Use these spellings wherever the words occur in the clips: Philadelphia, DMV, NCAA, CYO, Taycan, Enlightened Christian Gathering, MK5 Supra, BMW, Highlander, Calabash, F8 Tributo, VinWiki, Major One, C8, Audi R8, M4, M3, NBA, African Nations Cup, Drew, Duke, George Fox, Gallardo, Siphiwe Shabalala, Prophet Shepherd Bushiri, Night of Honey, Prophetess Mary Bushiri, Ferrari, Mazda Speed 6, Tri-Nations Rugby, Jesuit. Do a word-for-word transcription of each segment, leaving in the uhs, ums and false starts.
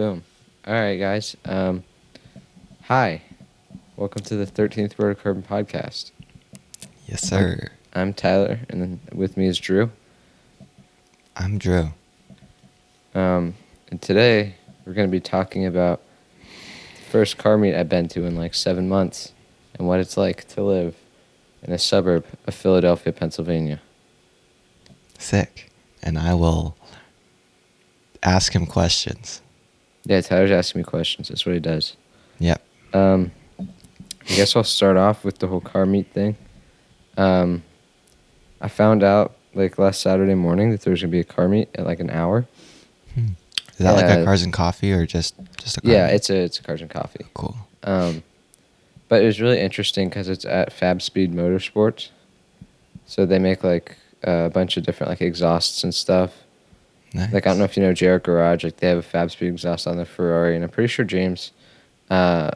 Boom. All right, guys. Um, hi. Welcome to the thirteenth Road to Carbon Podcast. Yes, sir. I'm, I'm Tyler, and then with me is Drew. I'm Drew. Um, and today we're going to be talking about the first car meet I've been to in like seven months and what it's like to live in a suburb of Philadelphia, Pennsylvania. Sick. And I will ask him questions. Yeah, Tyler's asking me questions. That's what he does. Yep. Um, I guess I'll start off with the whole car meet thing. Um, I found out like last Saturday morning that there was going to be a car meet at like an hour. Hmm. Is that uh, like a Cars and Coffee or just, just a car yeah, meet? Yeah, it's a, it's a Cars and Coffee. Cool. Um, but it was really interesting because it's at Fabspeed Motorsports. So they make like a bunch of different like exhausts and stuff. Nice. Like, I don't know if you know J R Garage, like they have a Fabspeed exhaust on their Ferrari, and I'm pretty sure James uh,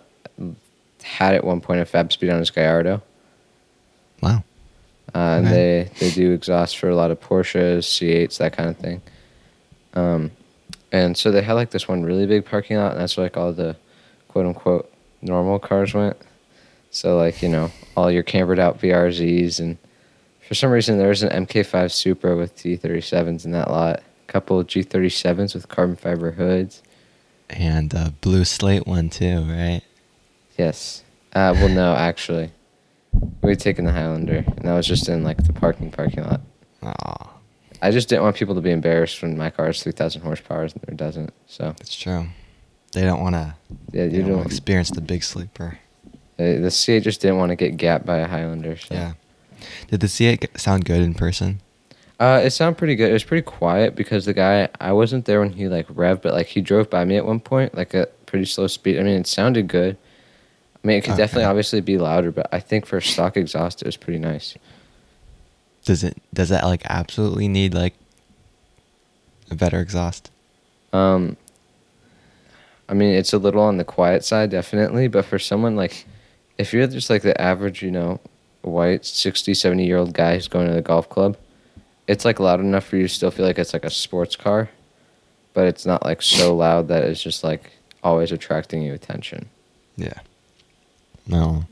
had at one point a Fabspeed on his Gallardo. Wow. Uh, and okay. they, they do exhaust for a lot of Porsches, C eights, that kind of thing. Um, and so they had like this one really big parking lot, and that's where like all the quote-unquote normal cars went. So like, you know, all your cambered out V R Zs, and for some reason there was an M K five Supra with T thirty-sevens in that lot. Couple of G thirty-sevens with carbon fiber hoods. And a blue slate one too, right? Yes. Uh, well, no, actually. We had taken the Highlander, and that was just in like the parking parking lot. Aw. I just didn't want people to be embarrassed when my car is three thousand horsepower and it doesn't, so. It's true. They don't want to yeah, you don't experience the big sleeper. They, the C eight just didn't want to get gapped by a Highlander. So. Yeah. Did the C eight sound good in person? Uh, it sounded pretty good. It was pretty quiet because the guy, I wasn't there when he like revved, but like he drove by me at one point, like a pretty slow speed. I mean, it sounded good. I mean, it could okay. definitely obviously be louder, but I think for stock exhaust, it was pretty nice. Does it, does that like absolutely need like a better exhaust? Um, I mean, it's a little on the quiet side, definitely. But for someone like, if you're just like the average, you know, white sixty, seventy year old guy who's going to the golf club, it's like loud enough for you to still feel like it's like a sports car, but it's not like so loud that it's just like always attracting your attention. Yeah. No.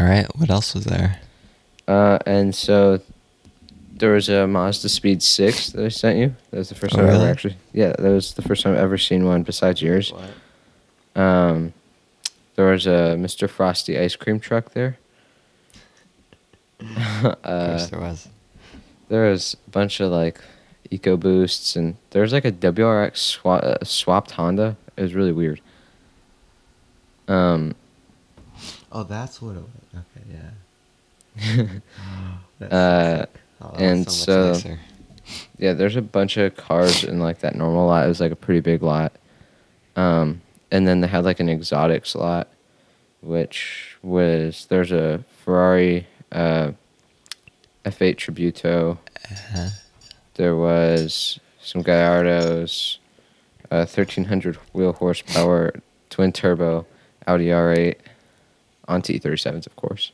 All right. What else was there? Uh, and so there was a Mazda Speed six that I sent you. That was the first oh, time really? I ever actually. Yeah, that was the first time I've ever seen one besides yours. What? Um, there was a Mister Frosty ice cream truck there. uh, of course there was. There was a bunch of, like, EcoBoosts, and there was, like, a W R X swap, uh, swapped Honda. It was really weird. Um. Oh, that's what it was. Okay, yeah. That's uh, oh, that and was so, much so nicer. Yeah, there's a bunch of cars in, like, that normal lot. It was, like, a pretty big lot. Um, and then they had, like, an exotics lot, which was, there's a Ferrari uh, F eight Tributo. Uh-huh. There was some Gallardos, uh, thirteen hundred wheel horsepower twin turbo Audi R eight on T thirty-sevens, of course.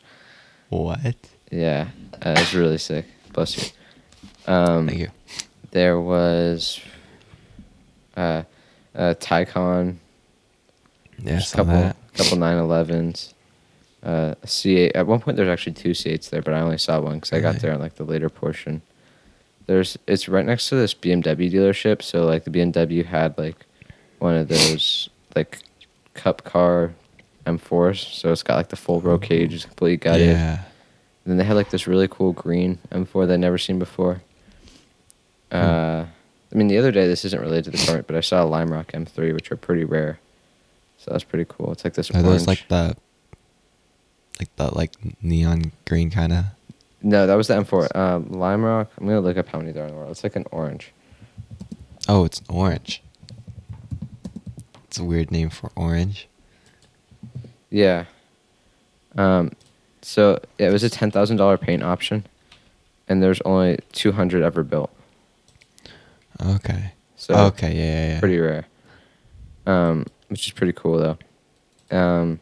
What? Yeah, uh, it's really sick. Bless you. Um, Thank you. There was uh, a Taycan. Yeah, a couple, that. couple nine elevens. Uh, a C eight. At one point, there's actually two C eights there, but I only saw one because I got there in like the later portion. There's it's right next to this B M W dealership, so like the B M W had like one of those like cup car M fours, so it's got like the full row cage, it's completely gutted. Yeah. And then they had like this really cool green M four that I'd never seen before. Hmm. Uh, I mean, the other day, this isn't related to the car, but I saw a Lime Rock M three, which are pretty rare, so that's pretty cool. It's like this. Are orange. Those like the Like the like neon green kind of. No, that was the M four. Uh, Lime Rock. I'm gonna look up how many there are in the world. It's like an orange. Oh, it's orange. It's a weird name for orange. Yeah. Um, so yeah, it was a ten thousand dollar paint option, and there's only two hundred ever built. Okay. So okay, yeah, yeah, yeah. Pretty rare. Um, which is pretty cool though. Um.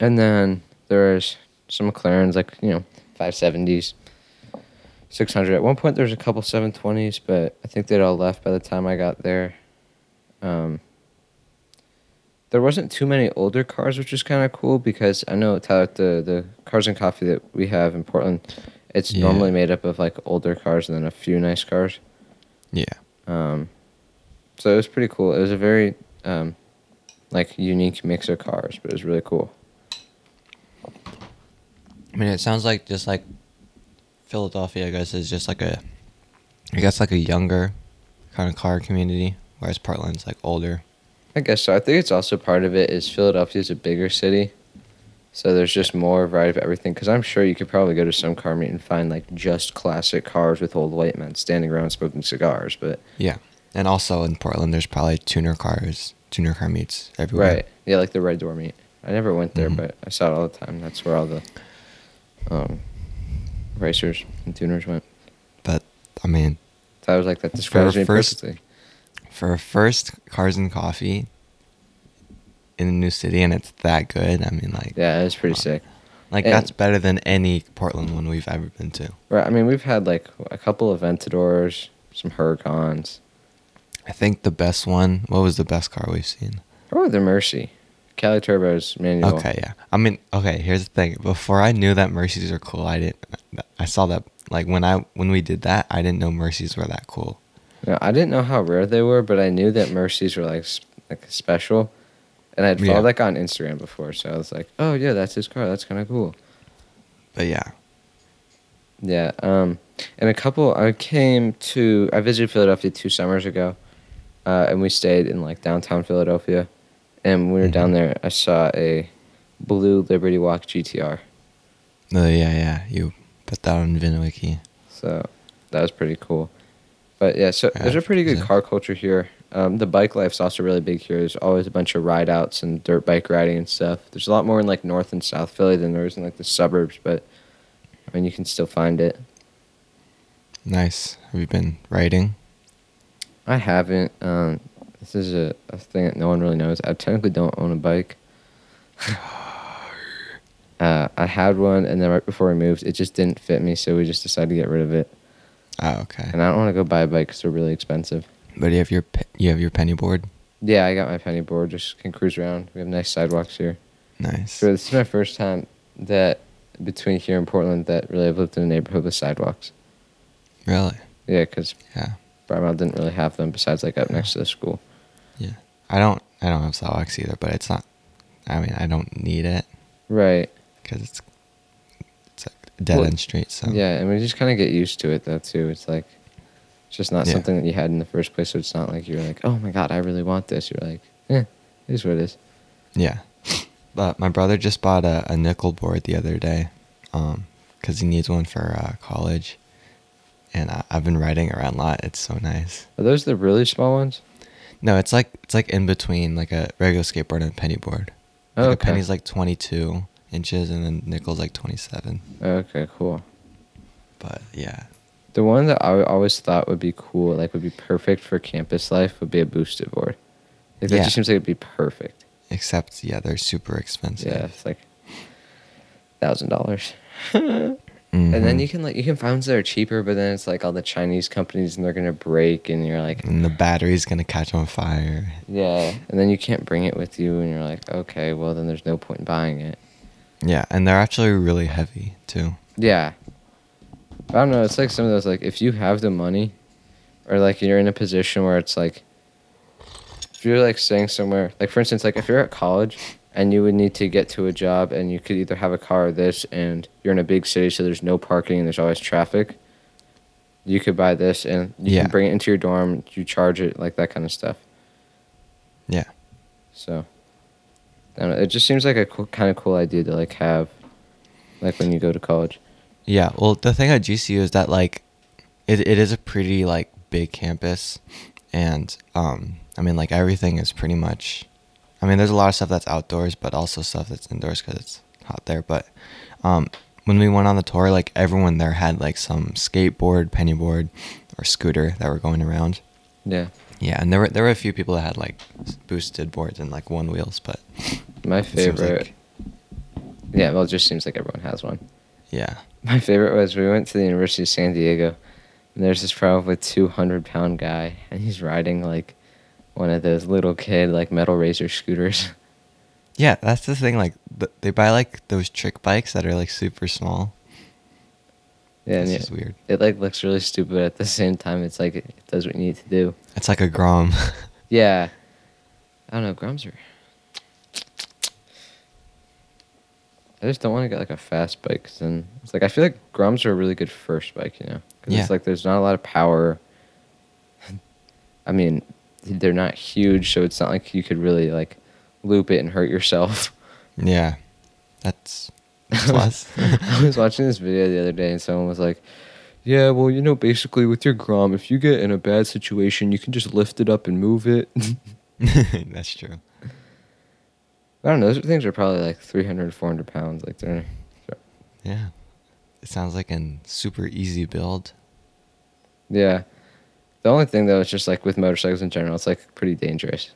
And then there's some McLarens, like, you know, five seventies, six hundred. At one point, there's a couple seven twenties, but I think they'd all left by the time I got there. Um, there wasn't too many older cars, which is kind of cool because I know Tyler, the, the Cars and Coffee that we have in Portland, it's yeah. normally made up of like older cars and then a few nice cars. Yeah. Um, so it was pretty cool. It was a very um, like unique mix of cars, but it was really cool. I mean, it sounds like just like Philadelphia, I guess, is just like a, I guess like a younger kind of car community, whereas Portland's like older. I guess so. I think it's also part of it is Philadelphia is a bigger city, so there's just more variety of everything. Because I'm sure you could probably go to some car meet and find like just classic cars with old white men standing around smoking cigars. But yeah, and also in Portland, there's probably tuner cars, tuner car meets everywhere. Right. Yeah, like the Red Door meet. I never went there, mm-hmm. but I saw it all the time. That's where all the um, racers and tuners went. But I mean, so I was like, that describes me first, perfectly. For a first Cars and Coffee in a new city, and it's that good. I mean, like yeah, it's pretty wow. sick. Like and, that's better than any Portland one we've ever been to. Right. I mean, we've had like a couple of Aventadors, some Huracans. I think the best one. What was the best car we've seen? Probably the Mercy, Cali Turbo's manual. Okay, yeah. I mean, okay. Here's the thing. Before I knew that Mercies are cool, I didn't. I saw that like when I when we did that, I didn't know Mercies were that cool. No, I didn't know how rare they were, but I knew that Mercies were like like special, and I'd followed yeah. like on Instagram before, so I was like, "Oh yeah, that's his car. That's kind of cool." But yeah, yeah. Um, and a couple. I came to. I visited Philadelphia two summers ago, uh, and we stayed in like downtown Philadelphia. And when we were mm-hmm. down there, I saw a blue Liberty Walk G T R. Oh yeah, yeah. You put that on VinWiki. So that was pretty cool. But yeah, so there's a pretty good car culture here. Um, the bike life's also really big here. There's always a bunch of ride-outs and dirt bike riding and stuff. There's a lot more in like North and South Philly than there is in like the suburbs, but I mean, you can still find it. Nice. Have you been riding? I haven't. Um, this is a, a thing that no one really knows. I technically don't own a bike. uh, I had one, and then right before we moved, it just didn't fit me, so we just decided to get rid of it. Oh, okay. And I don't want to go buy a bike because they're really expensive. But you have your pe- you have your penny board? Yeah, I got my penny board. Just can cruise around. We have nice sidewalks here. Nice. So this is my first time that between here and Portland that really I've lived in a neighborhood with sidewalks. Really? Yeah, because yeah. Brymouth didn't really have them besides like up yeah. next to the school. Yeah. I don't I don't have sidewalks either, but it's not, I mean, I don't need it. Right. Because it's dead-end well, street, so... Yeah, and we just kind of get used to it, though, too. It's, like, it's just not yeah. something that you had in the first place, so it's not like you're like, oh, my God, I really want this. You're like, eh, it is what it is. Yeah. But my brother just bought a, a nickel board the other day um, because he needs one for uh, college, and I, I've been riding around a lot. It's so nice. Are those the really small ones? No, it's, like, it's like in between, like, a regular skateboard and a penny board. Like oh, okay. A penny's, like, twenty-two inches and then nickel's like twenty-seven. Okay, cool. But yeah, the one that I always thought would be cool, like would be perfect for campus life, would be a boosted board. Like that yeah. just seems like it'd be perfect. Except yeah, they're super expensive. Yeah, it's like thousand dollars. Mm-hmm. And then you can like you can find ones that are cheaper, but then it's like all the Chinese companies and they're gonna break, and you're like, and the battery's gonna catch on fire. Yeah, and then you can't bring it with you, and you're like, okay, well then there's no point in buying it. Yeah, and they're actually really heavy, too. Yeah. I don't know, it's like some of those, like, if you have the money, or, like, you're in a position where it's, like, if you're, like, staying somewhere, like, for instance, like, if you're at college, and you would need to get to a job, and you could either have a car or this, and you're in a big city, so there's no parking, and there's always traffic, you could buy this, and you yeah. can bring it into your dorm, you charge it, like, that kind of stuff. Yeah. So... I don't know, it just seems like a cool, kind of cool idea to like have, like when you go to college. Yeah, well, the thing at G C U is that like, it it is a pretty like big campus, and um, I mean like everything is pretty much, I mean there's a lot of stuff that's outdoors, but also stuff that's indoors because it's hot there. But um, when we went on the tour, like everyone there had like some skateboard, penny board, or scooter that were going around. Yeah. Yeah, and there were there were a few people that had like boosted boards and like one wheels, but my favorite. Like, yeah, well, it just seems like everyone has one. Yeah. My favorite was we went to the University of San Diego, and there's this probably two hundred pound guy, and he's riding like one of those little kid like metal racer scooters. Yeah, that's the thing. Like th- they buy like those trick bikes that are like super small. Yeah, it's just weird. It like looks really stupid, but at the same time, it's like it does what you need to do. It's like a Grom. Yeah, I don't know. Groms are. I just don't want to get like a fast bike, cause then it's like I feel like Groms are a really good first bike, you know? Because yeah. It's like there's not a lot of power. I mean, they're not huge, so it's not like you could really like loop it and hurt yourself. Yeah, that's plus. I was watching this video the other day, and someone was like, "Yeah, well, you know, basically with your Grom, if you get in a bad situation, you can just lift it up and move it." That's true. I don't know. Those things are probably like three hundred, four hundred pounds. Like they're, so. Yeah. It sounds like a super easy build. Yeah. The only thing, though, is just like with motorcycles in general, it's like pretty dangerous.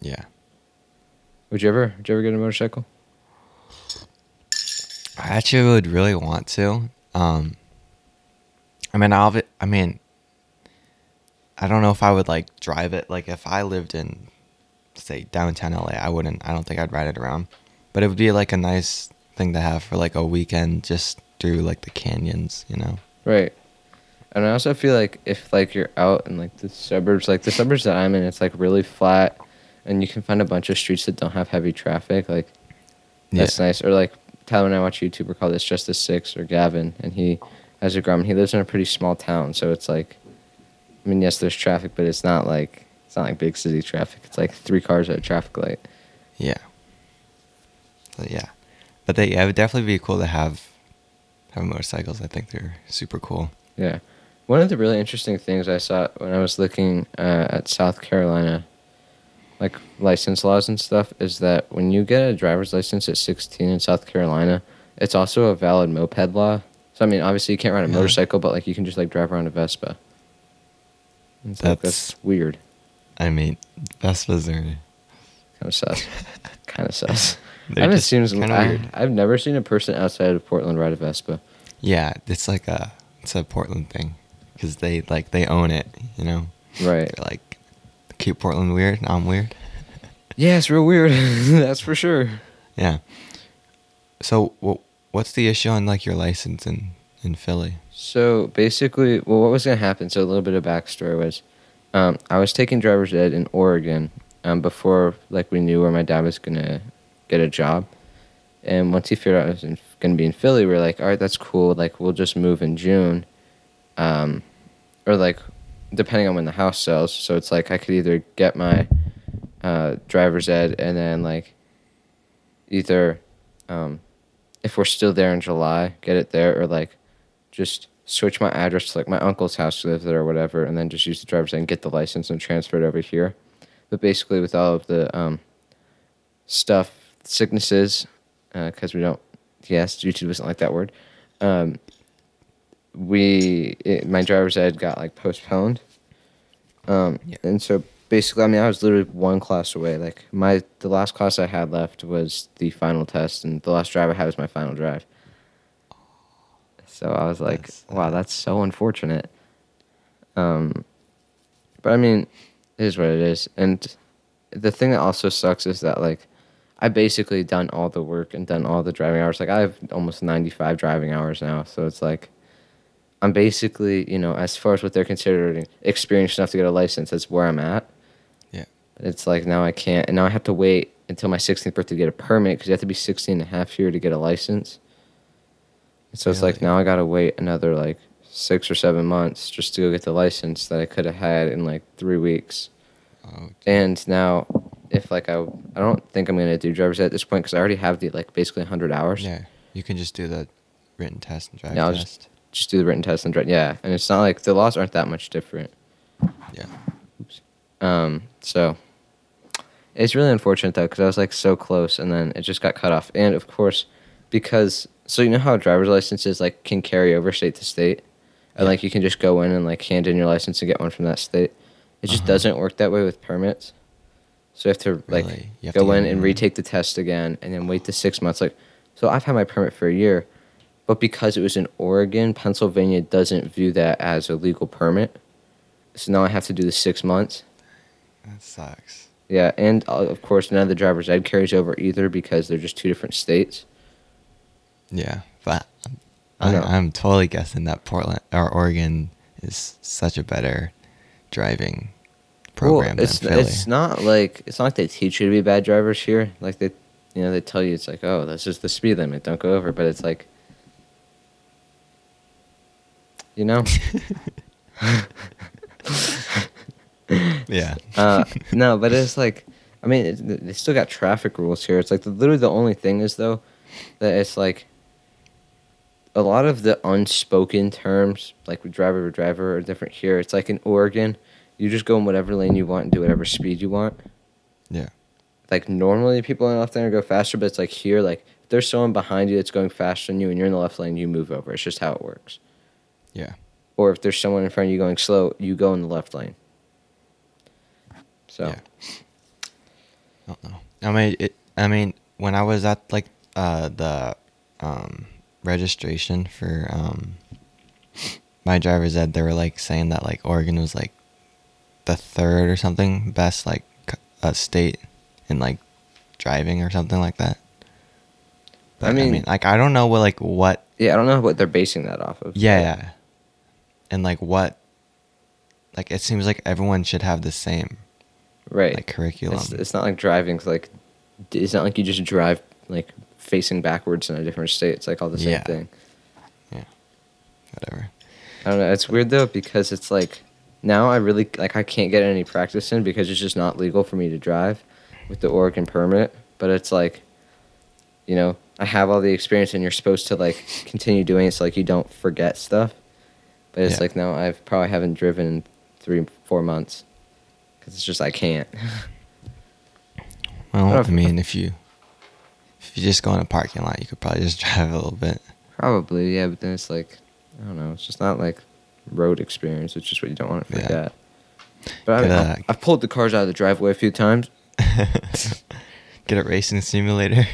Yeah. Would you ever, would you ever get a motorcycle? I actually would really want to. Um, I mean, I'll, I mean, I don't know if I would like drive it. Like if I lived in... say downtown L A, I wouldn't I don't think I'd ride it around, but it would be like a nice thing to have for like a weekend, just through like the canyons, you know? Right. And I also feel like if like you're out in like the suburbs, like the suburbs that I'm in, it's like really flat and you can find a bunch of streets that don't have heavy traffic, like that's yeah. nice. Or like Tyler and I watch a YouTuber called It's Just the Six, or Gavin, and he has a Grom and he lives in a pretty small town, so it's like, I mean, yes, there's traffic, but it's not like It's not like big city traffic. It's like three cars at a traffic light. Yeah. But yeah. But they, yeah, it would definitely be cool to have have motorcycles. I think they're super cool. Yeah. One of the really interesting things I saw when I was looking uh, at South Carolina, like license laws and stuff, is that when you get a driver's license at sixteen in South Carolina, it's also a valid moped law. So, I mean, obviously you can't ride a yeah. motorcycle, but like you can just like drive around a Vespa. That's, like, that's weird. I mean, Vespas are kind of sus. kind of sus. I haven't seen. I, weird. I've never seen a person outside of Portland ride a Vespa. Yeah, it's like a it's a Portland thing, because they like they own it, you know. Right. They're like, keep Portland weird. I'm weird. Yeah, it's real weird. That's for sure. Yeah. So, well, what's the issue on like your license in in Philly? So basically, well, what was gonna happen? So a little bit of backstory was. Um, I was taking driver's ed in Oregon um, before, like, we knew where my dad was going to get a job. And once he figured out I was going to be in Philly, we were like, all right, that's cool. Like, we'll just move in June. Um, or, like, depending on when the house sells. So it's like I could either get my uh, driver's ed and then, like, either um, if we're still there in July, get it there, or, like, just... switch my address to like my uncle's house who lives there or whatever, and then just use the driver's ed and get the license and transfer it over here. But basically, with all of the um, stuff, sicknesses, because uh, we don't, yes, YouTube doesn't like that word. Um, we, it, my driver's ed got like postponed, um, yeah. and so basically, I mean, I was literally one class away. Like my, the last class I had left was the final test, and the last drive I had was my final drive. So I was like, that's, wow, that's so unfortunate. Um, but I mean, it is what it is. And the thing that also sucks is that, like, I basically done all the work and done all the driving hours. Like, I have almost ninety-five driving hours now. So it's like, I'm basically, you know, as far as what they're considering experienced enough to get a license, that's where I'm at. Yeah. But it's like, now I can't. And now I have to wait until my sixteenth birthday to get a permit, because you have to be sixteen and a half here to get a license. So it's really? Like now I gotta wait another like six or seven months just to go get the license that I could have had in like three weeks. Oh, and now, if like I, I don't think I'm gonna do driver's ed at this point, because I already have the like basically one hundred hours. Yeah, you can just do the written test and drive yeah, test. Just, just do the written test and drive. Yeah, and it's not like the laws aren't that much different. Yeah. Oops. Um. So it's really unfortunate though, because I was like so close, and then it just got cut off. And of course, because. So you know how driver's licenses like can carry over state to state, and yeah. like you can just go in and like hand in your license and get one from that state. It just uh-huh. doesn't work that way with permits. So you have to like really? you have go to in and retake the test again, and then wait the six months. Like, so I've had my permit for a year, but because it was in Oregon, Pennsylvania doesn't view that as a legal permit. So now I have to do the six months. That sucks. Yeah, and uh, of course, none of the driver's ed carries over either because they're just two different states. Yeah, but I, I I'm totally guessing that Portland or Oregon is such a better driving program well, it's, than Philly. It's not like it's not like they teach you to be bad drivers here. Like they, you know, they tell you it's like, oh, that's just the speed limit, don't go over. But it's like, you know. Yeah. uh, no, but it's like, I mean, it, they still got traffic rules here. It's like the, literally the only thing is though that it's like a lot of the unspoken terms, like with driver to driver, are different here. It's like in Oregon, you just go in whatever lane you want and do whatever speed you want. Yeah. Like normally people in the left lane go faster, but it's like here, like if there's someone behind you that's going faster than you and you're in the left lane, you move over. It's just how it works. Yeah. Or if there's someone in front of you going slow, you go in the left lane. So, yeah. I don't know. I mean, it, I mean, when I was at like uh, the um, registration for um, my driver's ed, they were like saying that like Oregon was like the third or something best like uh, state in like driving or something like that. But, I mean, I mean, like I don't know what like what. Yeah, I don't know what they're basing that off of. Yeah, yeah. And like what, like it seems like everyone should have the same. Right, like curriculum. It's, it's not like driving's like, it's not like you just drive like facing backwards in a different state. It's like all the same yeah. thing. Yeah, whatever. I don't know. It's weird though because it's like now I really like I can't get any practice in because it's just not legal for me to drive with the Oregon permit. But it's like, you know, I have all the experience and you're supposed to like continue doing it so like you don't forget stuff. But it's yeah. like now I've probably haven't driven in three four months. It's just I can't. Well, I, I mean, if you if you just go in a parking lot, you could probably just drive a little bit. Probably, yeah. But then it's like, I don't know. It's just not like road experience. It's just what you don't want to forget. Yeah. But I mean, uh, I've pulled the cars out of the driveway a few times. Get a racing simulator.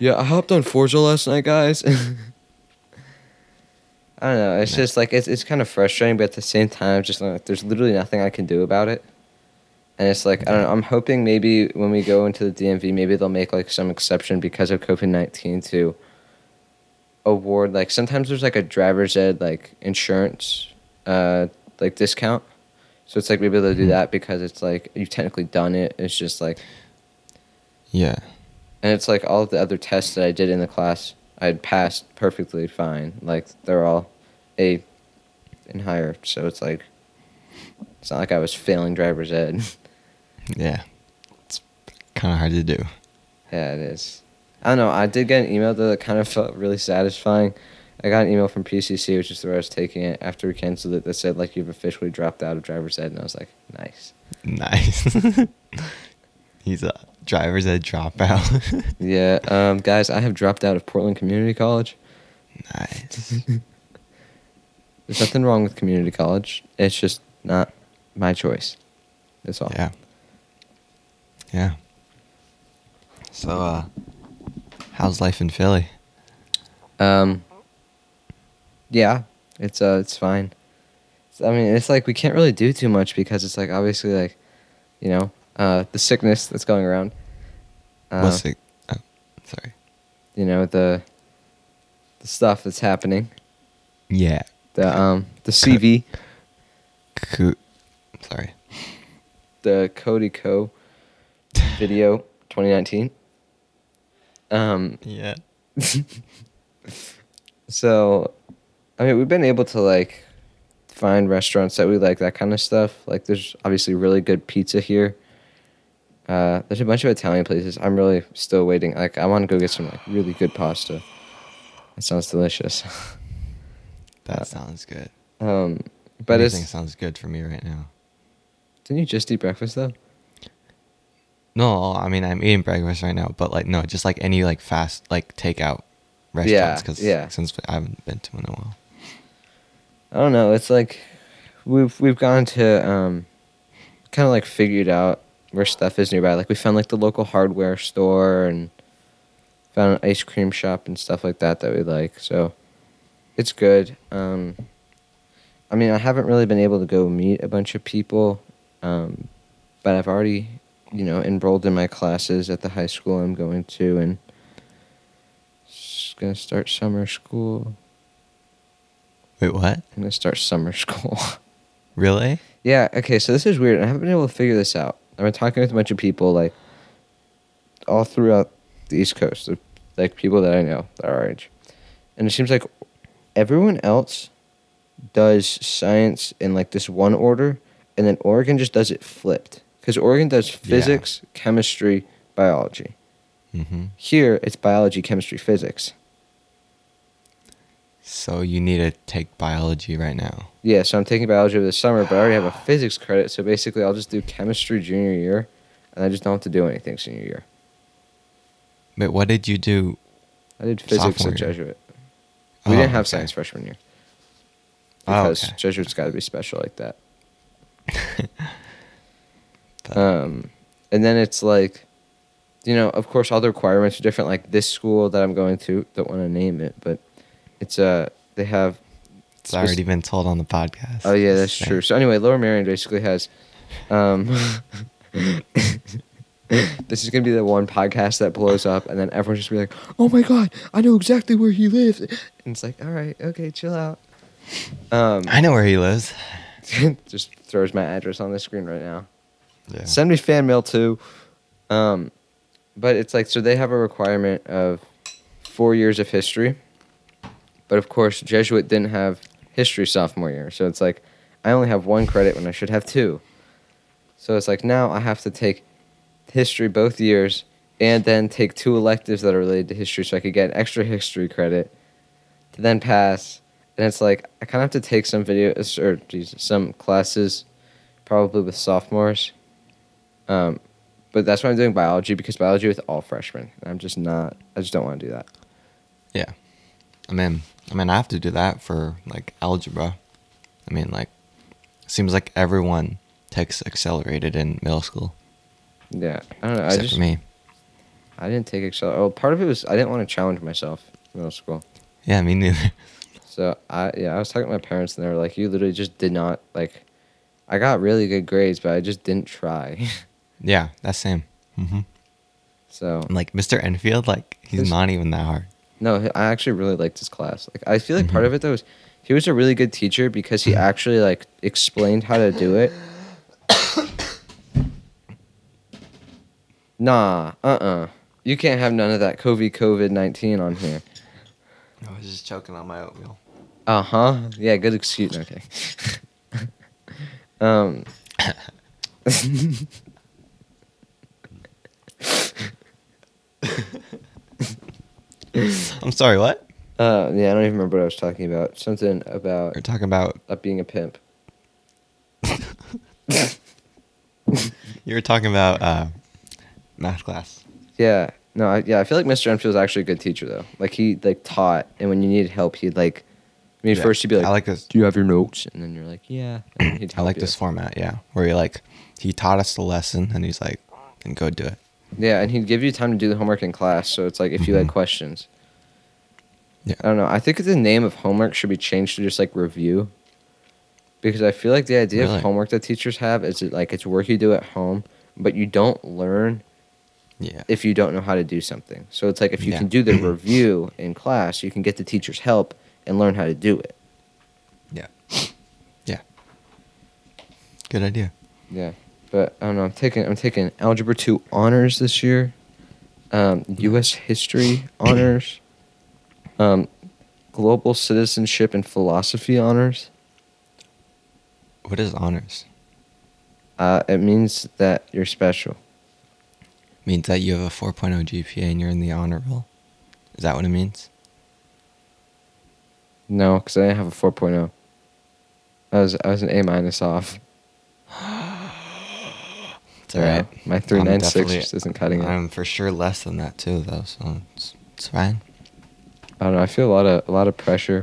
Yeah, I hopped on Forza last night, guys. I don't know. It's no. just like it's it's kind of frustrating, but at the same time, just like there's literally nothing I can do about it. And it's like, I don't know, I'm hoping maybe when we go into the D M V, maybe they'll make, like, some exception because of COVID nineteen to award, like, sometimes there's, like, a driver's ed, like, insurance, uh, like, discount. So it's like maybe they'll do that because it's like, you've technically done it. It's just like. Yeah. And it's like all of the other tests that I did in the class, I had passed perfectly fine. Like, they're all A and higher. So it's like, it's not like I was failing driver's ed. Yeah. It's kind of hard to do. Yeah, it is. I don't know. I did get an email, though, that kind of felt really satisfying. I got an email from P C C, which is where I was taking it, after we canceled it, that said, like, you've officially dropped out of driver's ed. And I was like, nice. Nice. He's a driver's ed dropout. Yeah. Um, guys, I have dropped out of Portland Community College. Nice. There's nothing wrong with community college. It's just not my choice. That's all. Yeah. Yeah. So, uh, how's life in Philly? Um. Yeah, it's uh, it's fine. It's, I mean, it's like we can't really do too much because it's like obviously like, you know, uh, the sickness that's going around. Uh, What's sick? Oh, sorry. You know the. The stuff that's happening. Yeah. The um the C V. Co- Sorry. The Cody Co. video twenty nineteen. Um, yeah. So, I mean, we've been able to, like, find restaurants that we like, that kind of stuff. Like, there's obviously really good pizza here. Uh, there's a bunch of Italian places. I'm really still waiting. Like, I want to go get some, like, really good pasta. That sounds delicious. That uh, sounds good. Um... But everything sounds good for me right now. Didn't you just eat breakfast though? No, I mean I'm eating breakfast right now, but like no, just like any like fast like takeout restaurants because yeah, yeah. since I haven't been to in a while. I don't know. It's like we've we've gone to um, kind of like figured out where stuff is nearby. Like we found like the local hardware store and found an ice cream shop and stuff like that that we like. So it's good. Um, I mean, I haven't really been able to go meet a bunch of people, um, but I've already, you know, enrolled in my classes at the high school I'm going to, and just gonna start summer school. Wait, what? I'm gonna start summer school. Really? Yeah. Okay. So this is weird. I haven't been able to figure this out. I've been talking with a bunch of people, like all throughout the East Coast, like people that I know that are our age, and it seems like everyone else does science in like this one order, and then Oregon just does it flipped, because Oregon does physics, yeah. chemistry, biology. Mm-hmm. Here it's biology, chemistry, physics. So you need to take biology right now. Yeah, so I'm taking biology over the summer, but I already have a physics credit, so basically I'll just do chemistry junior year, and I just don't have to do anything senior year. But what did you do? I did physics at Jesuit. We oh, didn't have okay. science freshman year. Because oh, okay. Jesuit's got to be special like that. um, and then it's like, you know, of course all the requirements are different. Like this school that I'm going to, don't want to name it, but it's uh they have. It's spec- already been told on the podcast. Oh yeah, that's true. So anyway, Lower Merion basically has. Um, this is going to be the one podcast that blows up, and then everyone's just be like, oh my God, I know exactly where he lives. And it's like, all right, okay, chill out. Um, I know where he lives. Just throws my address on the screen right now. Yeah. Send me fan mail too. Um, but it's like, so they have a requirement of four years of history. But of course, Jesuit didn't have history sophomore year. So it's like, I only have one credit when I should have two. So it's like, now I have to take history both years, and then take two electives that are related to history, so I could get an extra history credit to then pass. And it's like I kind of have to take some videos or geez, some classes, probably with sophomores. Um, but that's why I'm doing biology, because biology with all freshmen. And I'm just not. I just don't want to do that. Yeah, I mean, I mean, I have to do that for like algebra. I mean, like, it seems like everyone takes accelerated in middle school. Yeah, I don't know. Except I just, for me. I didn't take Excel. Oh, part of it was I didn't want to challenge myself in middle school. Yeah, me neither. So, I yeah, I was talking to my parents, and they were like, you literally just did not, like, I got really good grades, but I just didn't try. Yeah, that's same. Mm-hmm. So. And like, Mister Enfield, like, he's his, not even that hard. No, I actually really liked his class. Like, I feel like mm-hmm. part of it, though, was he was a really good teacher because he actually, like, explained how to do it. Nah, uh-uh. You can't have none of that COVID nineteen on here. I was just choking on my oatmeal. Uh-huh. Yeah, good excuse. Okay. um. I'm sorry, what? Uh, yeah, I don't even remember what I was talking about. Something about... You're talking about... Uh, being a pimp. You were talking about... Uh, math class. Yeah. No, I, yeah, I feel like Mister Enfield's actually a good teacher, though. Like, he, like, taught, and when you needed help, he'd, like... I mean, yeah. First he'd be like, I like this. Do you have your notes? And then you're like, yeah. And he'd help I like you. This format, yeah. Where he, like, he taught us the lesson, and he's like, and go do it. Yeah, and he'd give you time to do the homework in class, so it's like, if you mm-hmm. had questions. Yeah. I don't know. I think the name of homework should be changed to just, like, review. Because I feel like the idea really? Of homework that teachers have is, that, like, it's work you do at home, but you don't learn... Yeah. If you don't know how to do something. So it's like if you yeah. can do the review in class, you can get the teacher's help and learn how to do it. Yeah. Yeah. Good idea. Yeah. But I don't know, I'm taking I'm taking Algebra two honors this year. Um, U S history honors. Um, global citizenship and philosophy honors. What is honors? Uh, it means that you're special. Means that you have a four point oh G P A and you're in the honor roll. Is that what it means? No, because I didn't have a four point oh. I was I was an A minus off. It's all yeah, right. My three ninety-six just isn't cutting it. I'm for sure less than that too, though. So it's it's fine. I don't know. I feel a lot of a lot of pressure.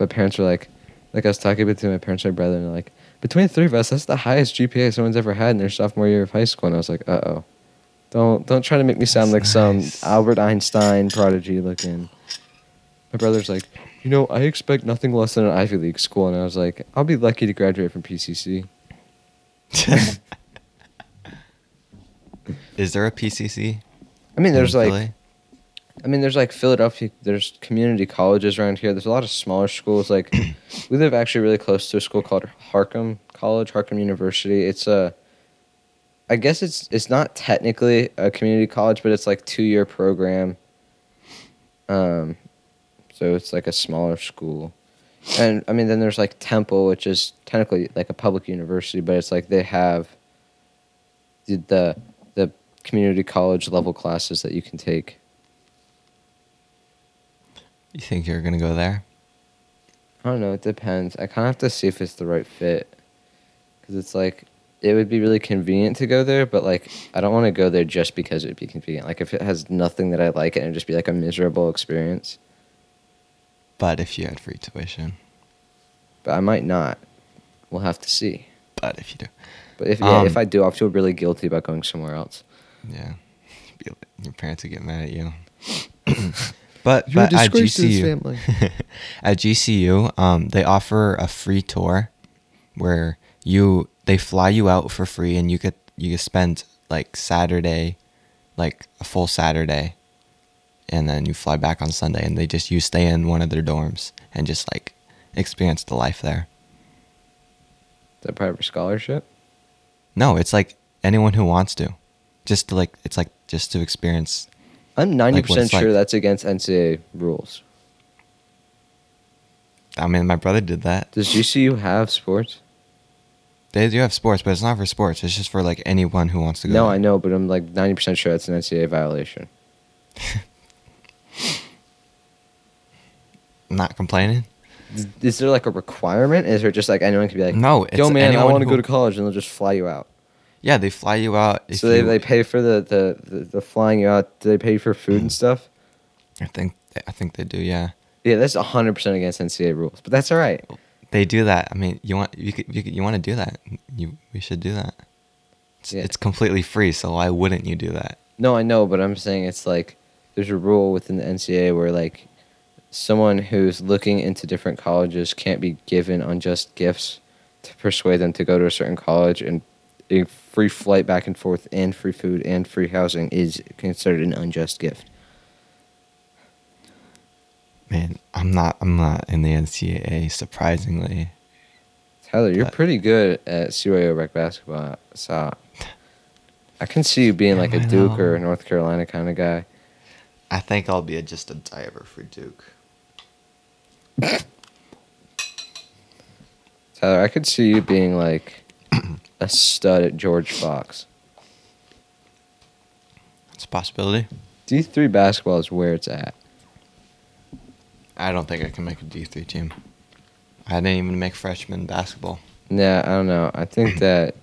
My parents were like, like I was talking about to my parents and my brother, and they're like, between the three of us, that's the highest G P A someone's ever had in their sophomore year of high school. And I was like, uh oh. Don't don't try to make me sound That's like nice. Some Albert Einstein prodigy looking. My brother's like, you know, I expect nothing less than an Ivy League school. And I was like, I'll be lucky to graduate from P C C. Is there a P C C? I mean, there's like, L A? I mean, there's like Philadelphia. There's community colleges around here. There's a lot of smaller schools. Like, we live actually really close to a school called Harcum College, Harcum University. It's a, I guess it's it's not technically a community college, but it's like two year program. Um, so it's like a smaller school. And I mean, then there's like Temple, which is technically like a public university, but it's like they have the the, the community college level classes that you can take. You think you're gonna go there? I don't know. It depends. I kind of have to see if it's the right fit, because it's like it would be really convenient to go there, but like I don't want to go there just because it'd be convenient. Like if it has nothing that I like, and it'd just be like a miserable experience. But if you had free tuition. But I might not. We'll have to see. But if you do. But if yeah, um, if I do, I'll feel really guilty about going somewhere else. Yeah. Your parents would get mad at you. but You're but a disgrace at G C U, to this family. At G C U, um, they offer a free tour where you they fly you out for free, and you get you get spend like Saturday, like a full Saturday. And then you fly back on Sunday, and they just you stay in one of their dorms and just like experience the life there. Is that private scholarship? No, it's like anyone who wants to, just to like it's like just to experience. I'm ninety like, percent sure like. That's against N C double A rules. I mean, my brother did that. Does G C U have sports? They do have sports, but it's not for sports. It's just for like anyone who wants to go. No, there. I know, but I'm like ninety percent sure that's an N C double A violation. Not complaining. Is there like a requirement? Is there just like anyone could be like, no, it's yo man, I want to who... go to college, and they'll just fly you out? Yeah, they fly you out. So they, you... they pay for the, the, the, the flying you out. Do they pay for food mm. and stuff? I think I think they do. Yeah. Yeah, that's a hundred percent against N C double A rules, but that's all right. They do that. I mean, you want you could, you, could, you want to do that? You we should do that. It's, yeah. It's completely free, so why wouldn't you do that? No, I know, but I'm saying it's like there's a rule within the N C double A where like. Someone who's looking into different colleges can't be given unjust gifts to persuade them to go to a certain college, and a free flight back and forth and free food and free housing is considered an unjust gift. Man, I'm not I'm not in the N C double A, surprisingly. Tyler, but... you're pretty good at C Y O rec basketball. So I can see you being yeah, like a Duke or a North Carolina kind of guy. I think I'll be a, just a diver for Duke. Tyler, I could see you being like a stud at George Fox. It's a possibility. D three basketball is where it's at. I don't think I can make a D three team. I didn't even make freshman basketball. Nah, I don't know. I think that...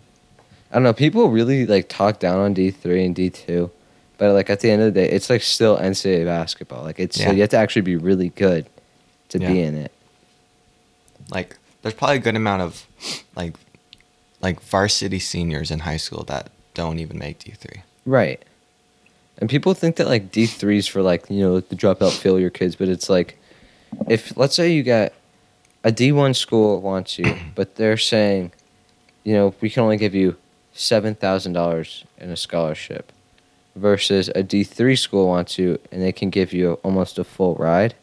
I don't know. People really like talk down on D three and D two. But like at the end of the day, it's like still N C double A basketball. Like it's yeah. so you have to actually be really good to yeah. be in it. Like there's probably a good amount of like like varsity seniors in high school that don't even make D three. Right. And people think that like D three's for like, you know, the dropout failure kids, but it's like if let's say you got a D one school wants you, but they're saying, you know, we can only give you seven thousand dollars in a scholarship. Versus a D three school wants you, and they can give you almost a full ride.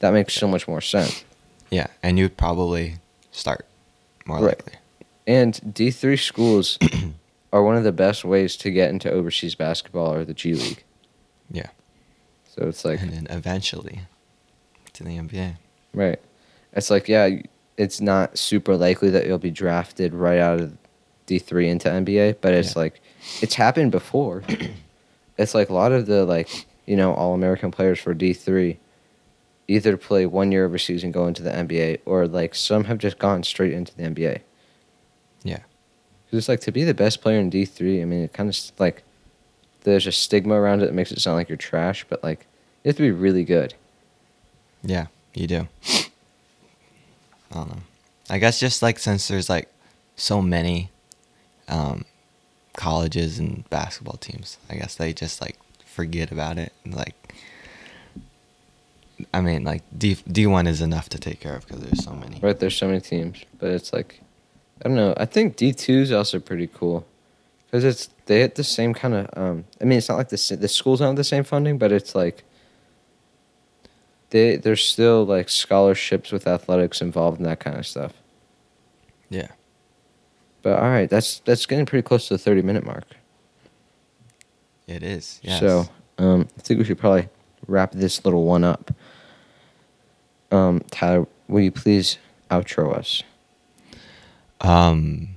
That makes so much more sense. Yeah, and you'd probably start more right. likely. And D three schools are one of the best ways to get into overseas basketball or the G League. Yeah. So it's like... And then eventually to the N B A. Right. It's like, yeah, it's not super likely that you'll be drafted right out of D three into N B A, but it's yeah. like, it's happened before. It's like a lot of the, like, you know, All-American players for D three either play one year overseas and go into the N B A, or, like, some have just gone straight into the N B A. Yeah. Because it's like, to be the best player in D three, I mean, it kind of, like, there's a stigma around it that makes it sound like you're trash, but, like, you have to be really good. Yeah, you do. I don't know. I guess just, like, since there's, like, so many... um colleges and basketball teams, I guess they just like forget about it. And, like, I mean, like D D1 is enough to take care of because there's so many. Right, there's so many teams, but it's like, I don't know. I think D two is also pretty cool Because it's they hit the same kind of. Um, I mean, it's not like the the schools don't have the same funding, but it's like they there's still like scholarships with athletics involved and that kind of stuff. Yeah. But all right, that's that's getting pretty close to the thirty minute mark. It is. Yes. So um, I think we should probably wrap this little one up. Um, Tyler, will you please outro us? Um,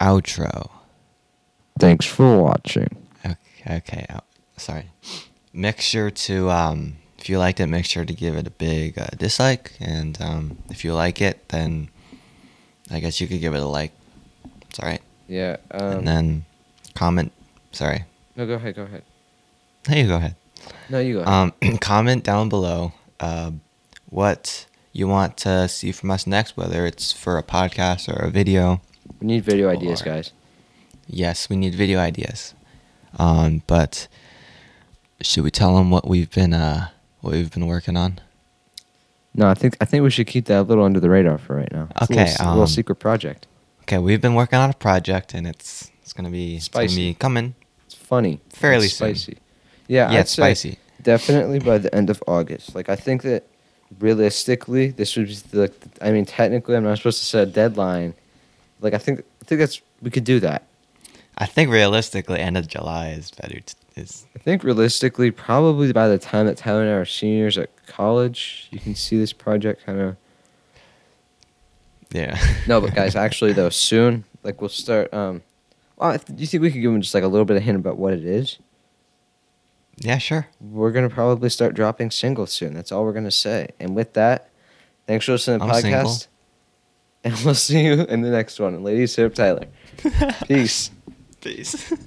outro. Thanks for watching. Okay, okay out, sorry. Make sure to, um, if you liked it, make sure to give it a big uh, dislike. And um, if you like it, then I guess you could give it a like. It's all right. Yeah. Um, and then comment. Sorry. No, go ahead. Go ahead. No, you go ahead. No, you go ahead. Um, comment down below uh, what you want to see from us next, whether it's for a podcast or a video. We need video ideas, or, guys. Yes, we need video ideas. Um, but should we tell them what we've been uh, what we've been working on? No, I think I think we should keep that a little under the radar for right now. It's okay, a little, um, little secret project. Okay, we've been working on a project, and it's it's gonna be spicy. It's gonna be coming. It's funny. Fairly it's spicy. Soon. Yeah, yeah, I'd it's spicy. Definitely by the end of August. Like I think that realistically, this would be like I mean, technically, I'm not supposed to set a deadline. Like I think I think that's we could do that. I think realistically, end of July is better. T- is I think realistically, probably by the time that Tyler and I are seniors at college, you can see this project kind of. Yeah. No, but guys, actually though, soon, like we'll start. Um, well, do you think we could give them just like a little bit of hint about what it is? Yeah, sure. We're gonna probably start dropping singles soon. That's all we're gonna say. And with that, thanks for listening to the I'm podcast. Single. And we'll see you in the next one. Ladies, hit up Tyler. Peace. Peace.